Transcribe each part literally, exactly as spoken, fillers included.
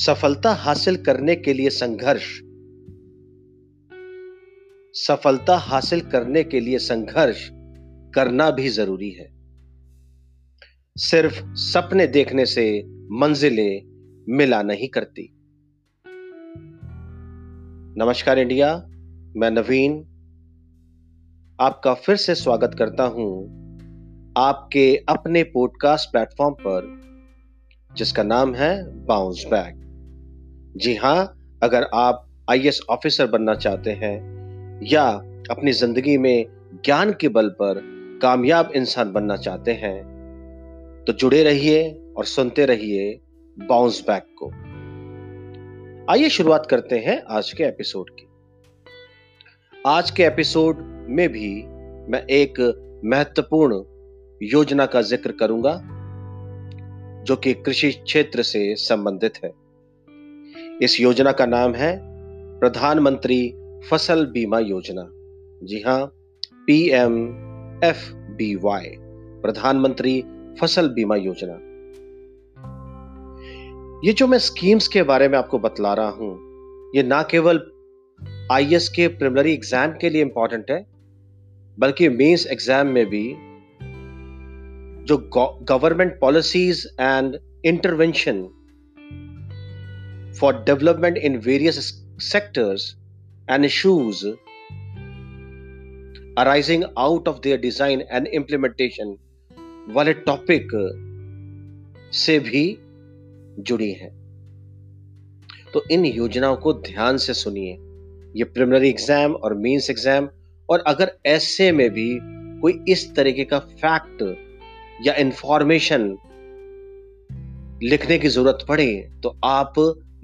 सफलता हासिल करने के लिए संघर्ष सफलता हासिल करने के लिए संघर्ष करना भी जरूरी है। सिर्फ सपने देखने से मंजिलें मिला नहीं करती। नमस्कार इंडिया, मैं नवीन आपका फिर से स्वागत करता हूं आपके अपने पॉडकास्ट प्लेटफॉर्म पर जिसका नाम है बाउंस बैक। जी हाँ, अगर आप आई ए एस ऑफिसर बनना चाहते हैं या अपनी जिंदगी में ज्ञान के बल पर कामयाब इंसान बनना चाहते हैं तो जुड़े रहिए और सुनते रहिए बाउंस बैक को। आइए शुरुआत करते हैं आज के एपिसोड की। आज के एपिसोड में भी मैं एक महत्वपूर्ण योजना का जिक्र करूंगा जो कि कृषि क्षेत्र से संबंधित है। इस योजना का नाम है प्रधानमंत्री फसल बीमा योजना। जी हाँ, P M F B Y, प्रधानमंत्री फसल बीमा योजना। ये जो मैं स्कीम्स के बारे में आपको बतला रहा हूं, ये ना केवल आई ए एस के प्रिलिमिनरी एग्जाम के लिए इंपॉर्टेंट है बल्कि मेंस एग्जाम में भी जो government policies and intervention for development in various sectors and issues arising out of their design and implementation वाले टॉपिक से भी जुड़ी हैं। तो इन योजनाओं को ध्यान से सुनिए। ये प्रिलिमिनरी एग्जाम और मेंस एग्जाम, और अगर ऐसे में भी कोई इस तरीके का फैक्ट या इंफॉर्मेशन लिखने की जरूरत पड़े तो आप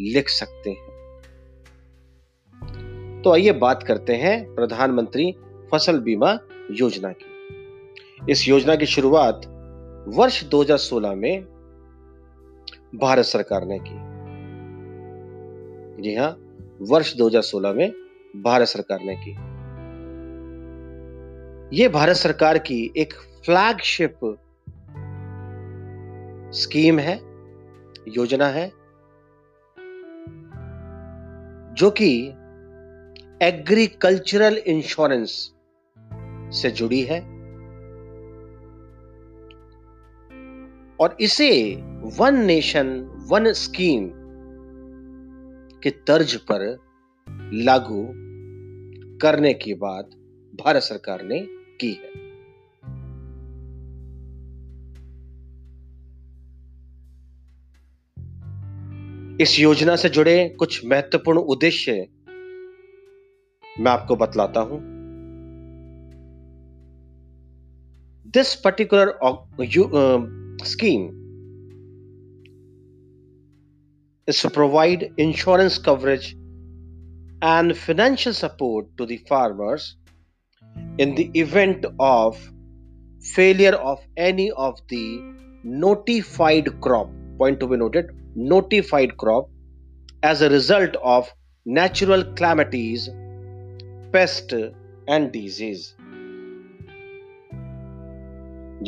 लिख सकते हैं। तो आइए बात करते हैं प्रधानमंत्री फसल बीमा योजना की। इस योजना की शुरुआत वर्ष दो हज़ार सोलह में भारत सरकार ने की। जी हां, वर्ष दो हज़ार सोलह में भारत सरकार ने की। यह भारत सरकार की एक फ्लैगशिप स्कीम है, योजना है, जो कि एग्रीकल्चरल इंश्योरेंस से जुड़ी है और इसे वन नेशन वन स्कीम के तर्ज पर लागू करने की बात भारत सरकार ने की है। इस योजना से जुड़े कुछ महत्वपूर्ण उद्देश्य मैं आपको बतलाता हूं। This particular scheme is to provide insurance coverage and financial support to the farmers in the event of failure of any of the notified crop, point to be noted, notified crop as a result of natural calamities, pest and disease.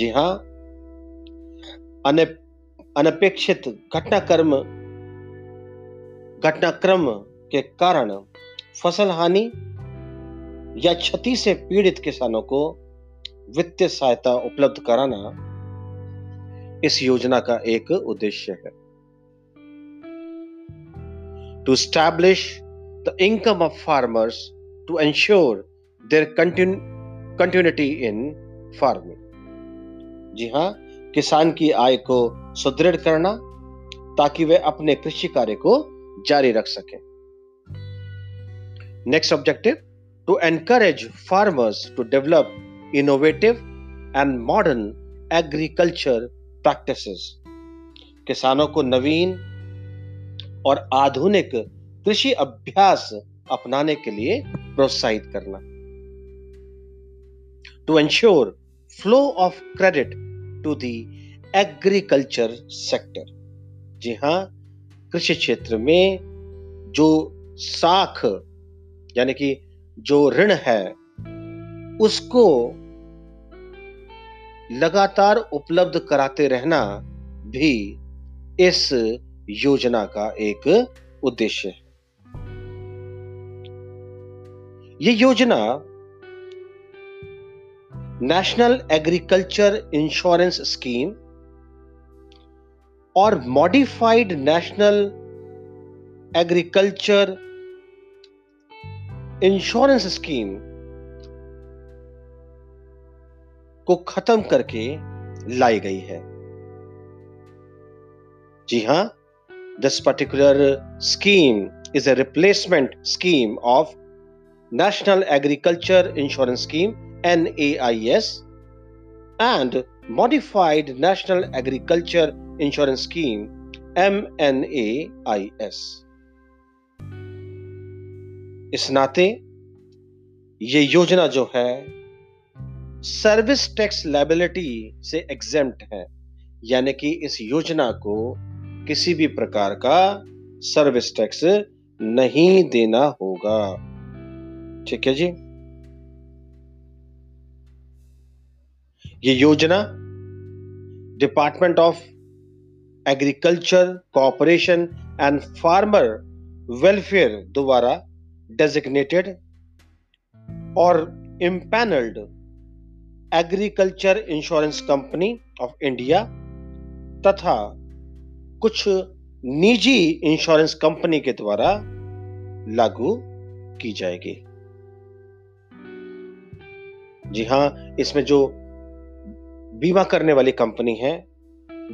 जी हाँ, अनपेक्षित घटनाक्रम घटनाक्रम के कारण फसल हानि या क्षति से पीड़ित किसानों को वित्तीय सहायता उपलब्ध कराना इस योजना का एक उद्देश्य है। To establish the income of farmers to ensure their continu- continuity in farming. जी हाँ, किसान की आय को सुदृढ़ करना ताकि वे अपने कृषि कार्य को जारी रख सकें। Next objective, to encourage farmers to develop innovative and modern agriculture practices. किसानों को नवीन और आधुनिक कृषि अभ्यास अपनाने के लिए प्रोत्साहित करना। To ensure flow of credit to the agriculture sector. जी हाँ, कृषि क्षेत्र में जो साख यानी कि जो ऋण है उसको लगातार उपलब्ध कराते रहना भी इस योजना का एक उद्देश्य है। ये योजना नेशनल एग्रीकल्चर इंश्योरेंस स्कीम और modified national agriculture insurance scheme को खत्म करके लाई गई है। जी हां, this particular scheme is a replacement scheme of National Agriculture Insurance Scheme N A I S and Modified National Agriculture Insurance Scheme M N A I S। इस नाते ये योजना जो है सर्विस टैक्स लायबिलिटी से exempt है, यानी कि इस योजना को किसी भी प्रकार का सर्विस टैक्स नहीं देना होगा। ठीक है जी। ये योजना department of agriculture cooperation and farmer welfare द्वारा डेजिग्नेटेड और empanelled agriculture insurance company of India तथा कुछ निजी इंश्योरेंस कंपनी के द्वारा लागू की जाएगी। जी हां, इसमें जो बीमा करने वाली कंपनी है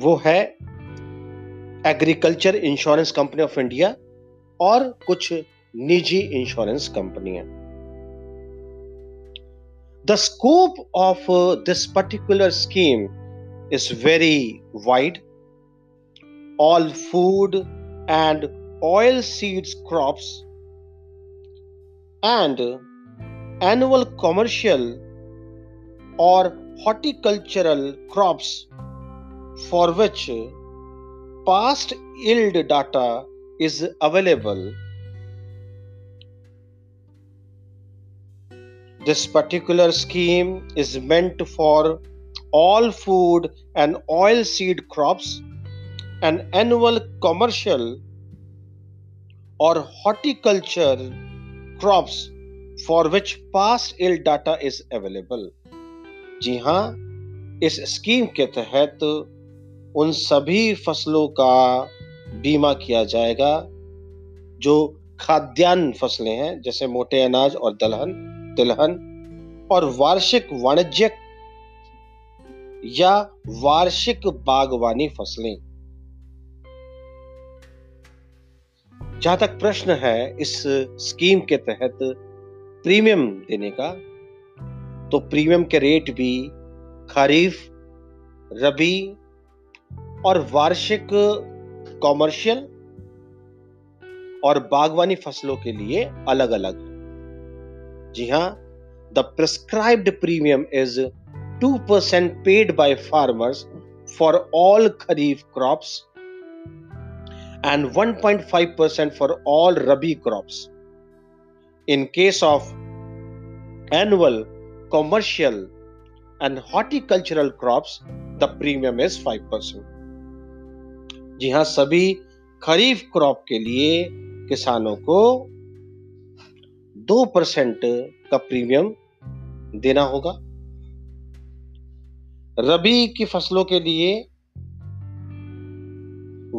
वो है agriculture insurance company of India और कुछ निजी इंश्योरेंस कंपनियां। The scope of this particular scheme is very wide. All food and oil seeds crops and annual commercial or horticultural crops for which past yield data is available. This particular scheme is meant for all food and oil seed crops an annual commercial or horticulture crops for which past yield data is available। जी हाँ, इस scheme के तहत उन सभी फसलों का बीमा किया जाएगा जो खाद्यान्न फसलें हैं, जैसे मोटे अनाज और दलहन तिलहन, और वार्षिक वाणिज्यिक या वार्षिक बागवानी फसलें। जहां तक प्रश्न है इस स्कीम के तहत प्रीमियम देने का, तो प्रीमियम के रेट भी खरीफ, रबी और वार्षिक कॉमर्शियल और बागवानी फसलों के लिए अलग अलग है। जी हां, the prescribed premium is two percent paid by farmers for all kharif crops and one point five percent for all rabi crops. In case of annual, commercial and horticultural crops, the premium is five percent. जी हाँ, सभी खरीफ crop के लिए किसानों को two percent का premium देना होगा। रबी की फसलों के लिए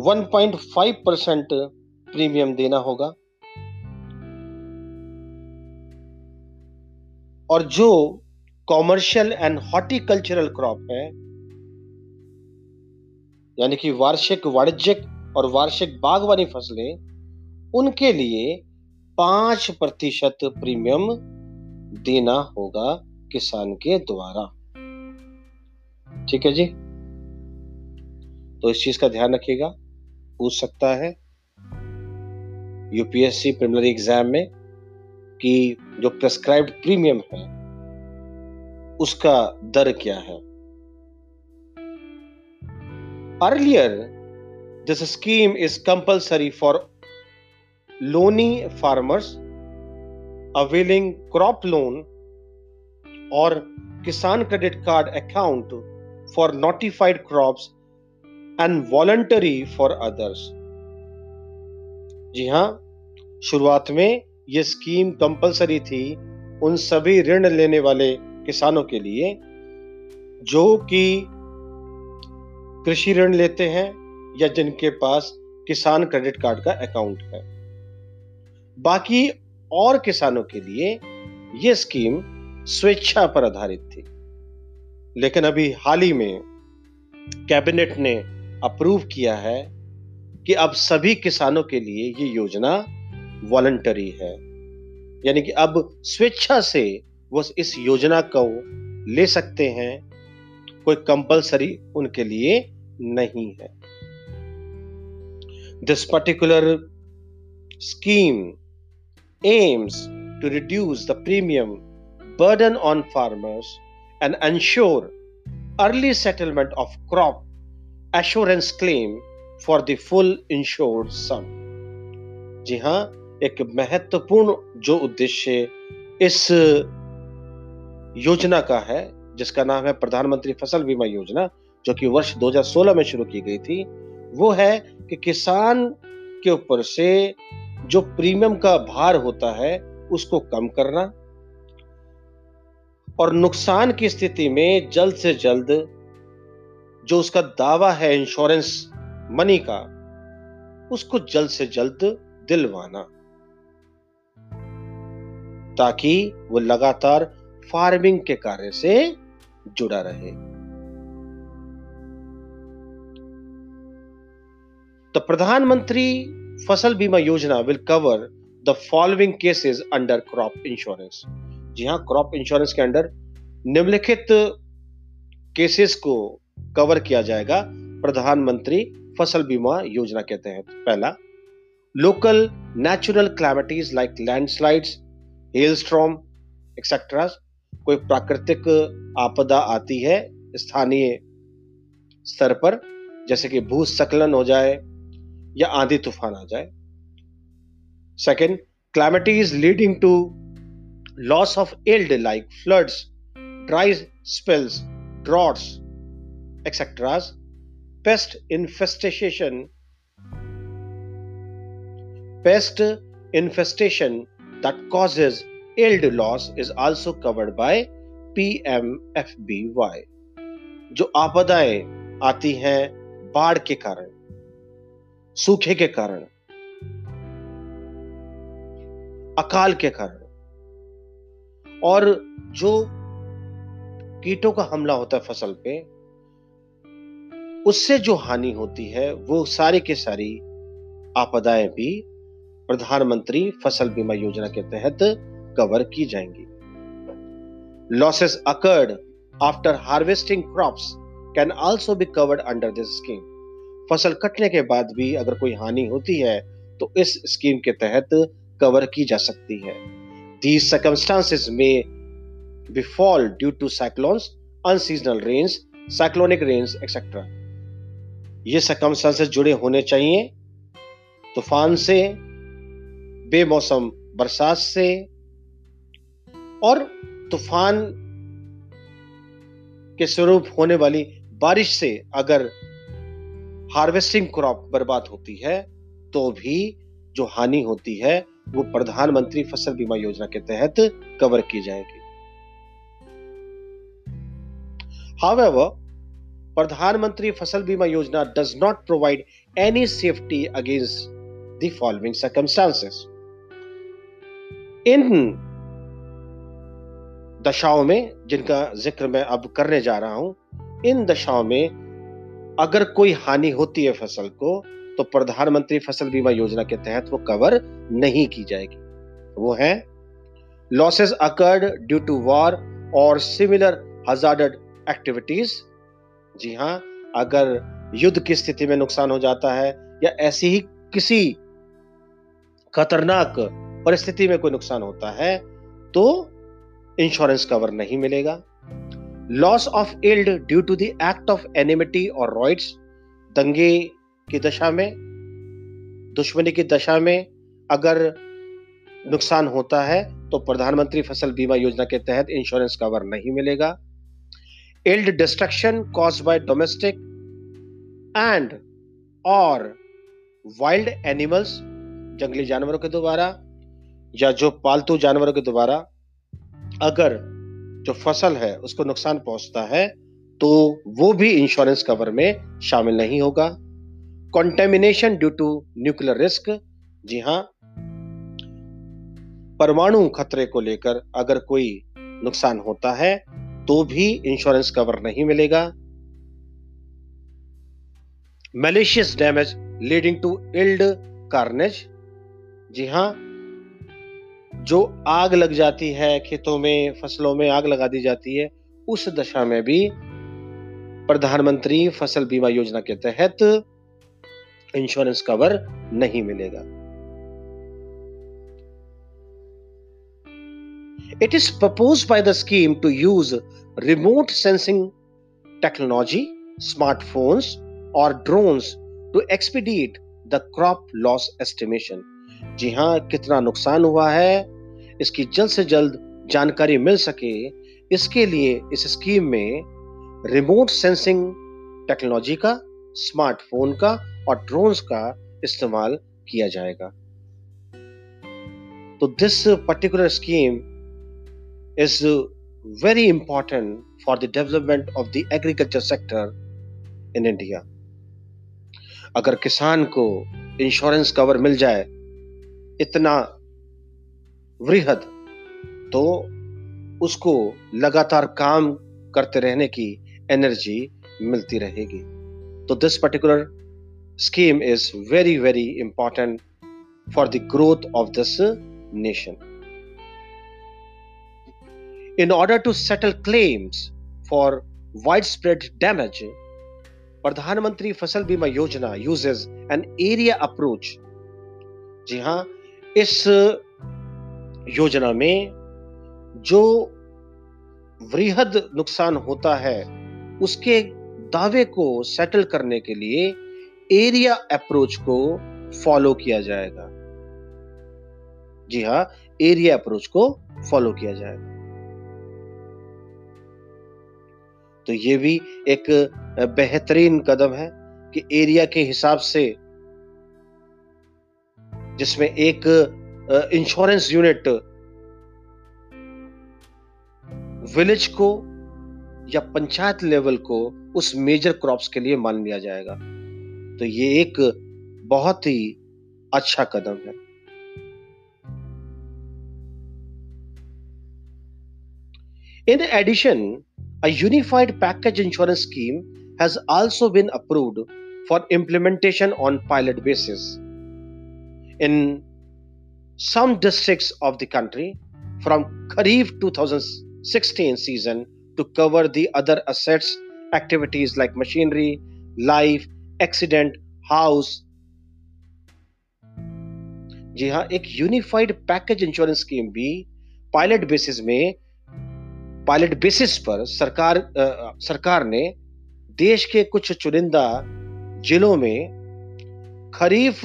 one point five percent premium देना होगा, और जो कॉमर्शियल एंड हॉर्टिकल्चरल क्रॉप है, यानी कि वार्षिक वाणिज्यिक और वार्षिक बागवानी फसलें, उनके लिए पांच प्रतिशत प्रीमियम देना होगा किसान के द्वारा। ठीक है जी। तो इस चीज का ध्यान रखिएगा, पूछ सकता है यूपीएससी प्रिलिमिनरी एग्जाम में कि जो प्रिस्क्राइब्ड प्रीमियम है उसका दर क्या है। Earlier this scheme is compulsory for loanee farmers availing crop loan और Kisan credit card account for notified crops and voluntary for others। जी हाँ, शुरुआत में ये स्कीम कंपलसरी थी उन सभी ऋण लेने वाले किसानों के लिए जो कि कृषि ऋण लेते हैं या जिनके पास किसान क्रेडिट कार्ड का अकाउंट है। बाकी और किसानों के लिए यह स्कीम स्वेच्छा पर आधारित थी, लेकिन अभी हाल ही में कैबिनेट ने अप्रूव किया है कि अब सभी किसानों के लिए ये योजना वॉलंटरी है, यानी कि अब स्वेच्छा से वो इस योजना को ले सकते हैं, कोई कंपलसरी उनके लिए नहीं है। This particular scheme aims to reduce the premium burden on farmers and ensure early settlement of crop assurance claim for the full insured sum। जी हाँ, एक महत्वपूर्ण जो उद्देश्य इस योजना का है जिसका नाम है प्रधानमंत्री फसल बीमा योजना, जो कि वर्ष दो हज़ार सोलह में शुरू की गई थी, वो है कि किसान के ऊपर से जो प्रीमियम का भार होता है उसको कम करना और नुकसान की स्थिति में जल्द से जल्द जो उसका दावा है इंश्योरेंस मनी का, उसको जल्द से जल्द दिलवाना, ताकि वो लगातार फार्मिंग के कार्य से जुड़ा रहे। तो प्रधानमंत्री फसल बीमा योजना will cover the following cases under crop insurance. जी हाँ, क्रॉप इंश्योरेंस के अंडर निम्नलिखित केसेस को कवर किया जाएगा प्रधानमंत्री फसल बीमा योजना के तहत। पहला, local natural calamities like landslides, hailstorm etcetera. कोई प्राकृतिक आपदा आती है स्थानीय स्तर पर, जैसे कि भूस्खलन हो जाए या आंधी तूफान आ जाए। Second, calamities leading to loss of yield like floods, dry spells, droughts, et cetera, pest infestation, pest infestation that causes yield loss is also covered by P M F B Y। जो आपदाएं आती हैं बाढ़ के कारण, सूखे के कारण, अकाल के कारण, और जो कीटों का हमला होता है फसल पे, उससे जो हानि होती है, वो सारी के सारी आपदाएं भी प्रधानमंत्री फसल बीमा योजना के तहत कवर की जाएंगी। Losses occurred after harvesting crops can also be covered under this scheme. फसल कटने के बाद भी अगर कोई हानि होती है तो इस स्कीम के तहत कवर की जा सकती है। These circumstances may befall due to cyclones, unseasonal rains, cyclonic rains, et cetera। ये circumstances जुड़े होने चाहिए तूफान से, बेमौसम बरसात से और तूफान के स्वरूप होने वाली बारिश से। अगर हार्वेस्टिंग क्रॉप बर्बाद होती है तो भी जो हानि होती है वो प्रधानमंत्री फसल बीमा योजना के तहत कवर की जाएगी। However, प्रधानमंत्री फसल बीमा योजना does not provide any safety against the following circumstances। इन दशाओं में, जिनका जिक्र मैं अब करने जा रहा हूं, इन दशाओं में अगर कोई हानि होती है फसल को तो प्रधानमंत्री फसल बीमा योजना के तहत वो कवर नहीं की जाएगी। वो है losses occurred due to war और सिमिलर हजार्ड एक्टिविटीज। जी हाँ, अगर युद्ध की स्थिति में नुकसान हो जाता है या ऐसी ही किसी खतरनाक परिस्थिति में कोई नुकसान होता है तो इंश्योरेंस कवर नहीं मिलेगा। Loss of yield due to the act of enmity और रॉइड्स। दंगे की दशा में, दुश्मनी की दशा में अगर नुकसान होता है तो प्रधानमंत्री फसल बीमा योजना के तहत इंश्योरेंस कवर नहीं मिलेगा। Yield destruction caused by domestic and और वाइल्ड एनिमल्स जंगली जानवरों के द्वारा या जो पालतू जानवरों के द्वारा अगर जो फसल है उसको नुकसान पहुंचता है तो वो भी इंश्योरेंस कवर में शामिल नहीं होगा। Contamination due to nuclear risk, जी हाँ, परमाणु खतरे को लेकर अगर कोई नुकसान होता है तो भी इंश्योरेंस कवर नहीं मिलेगा। Malicious damage leading to yield carnage, जी हाँ, जो आग लग जाती है खेतों में, फसलों में आग लगा दी जाती है, उस दशा में भी प्रधानमंत्री फसल बीमा योजना के तहत इंश्योरेंस कवर नहीं मिलेगा। It is proposed by the scheme to use remote sensing technology, smartphones or drones to expedite the crop loss estimation. जी हाँ, कितना नुकसान हुआ है इसकी जल्द से जल्द जानकारी मिल सके, इसके लिए इस स्कीम में रिमोट सेंसिंग टेक्नोलॉजी का, स्मार्टफोन का और ड्रोन्स का इस्तेमाल किया जाएगा। तो this particular scheme is very important for the development of the agriculture sector in India. अगर किसान को इंश्योरेंस कवर मिल जाए इतना वृहद, तो उसको लगातार काम करते रहने की एनर्जी मिलती रहेगी। तो this particular scheme is very very important for the growth of this nation. In order to settle claims for widespread damage, Pradhan Mantri Fasal Bima Yojana uses an area approach. जी हाँ, इस योजना में जो वृहद नुकसान होता है उसके दावे को सेटल करने के लिए एरिया अप्रोच को फॉलो किया जाएगा। जी हाँ, एरिया अप्रोच को फॉलो किया जाएगा। तो ये भी एक बेहतरीन कदम है कि एरिया के हिसाब से, जिसमें एक इंश्योरेंस यूनिट विलेज को या पंचायत लेवल को उस मेजर क्रॉप्स के लिए मान लिया जाएगा। तो ये एक बहुत ही अच्छा कदम है। In addition, a unified package insurance scheme has also been approved for implementation on pilot basis in some districts of the country from Kharif twenty sixteen season to cover the other assets, activities like machinery, life, accident, house. जी हाँ, एक unified package insurance scheme भी pilot basis में pilot basis पर सरकार आ, सरकार ने देश के कुछ चुनिंदा जिलों में खरीफ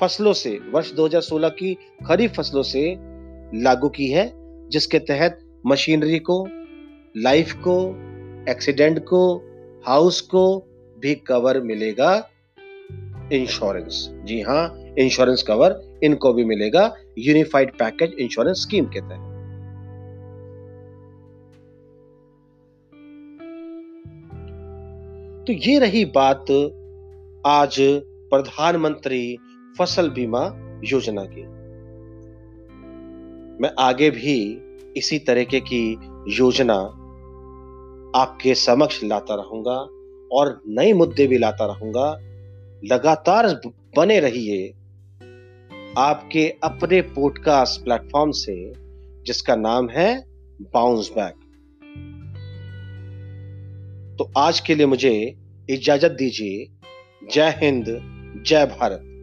फसलों से वर्ष दो हज़ार सोलह की खरीफ फसलों से लागू की है, जिसके तहत मशीनरी को, लाइफ को, एक्सीडेंट को, हाउस को भी कवर मिलेगा इंश्योरेंस। जी हाँ, इंश्योरेंस कवर इनको भी मिलेगा यूनिफाइड पैकेज इंश्योरेंस स्कीम के तहत। तो ये रही बात आज प्रधानमंत्री फसल बीमा योजना की। मैं आगे भी इसी तरीके की योजना आपके समक्ष लाता रहूंगा और नए मुद्दे भी लाता रहूंगा। लगातार बने रहिए आपके अपने पॉडकास्ट प्लेटफॉर्म से, जिसका नाम है बाउंस बैक। तो आज के लिए मुझे इजाजत दीजिए। जय हिंद, जय भारत।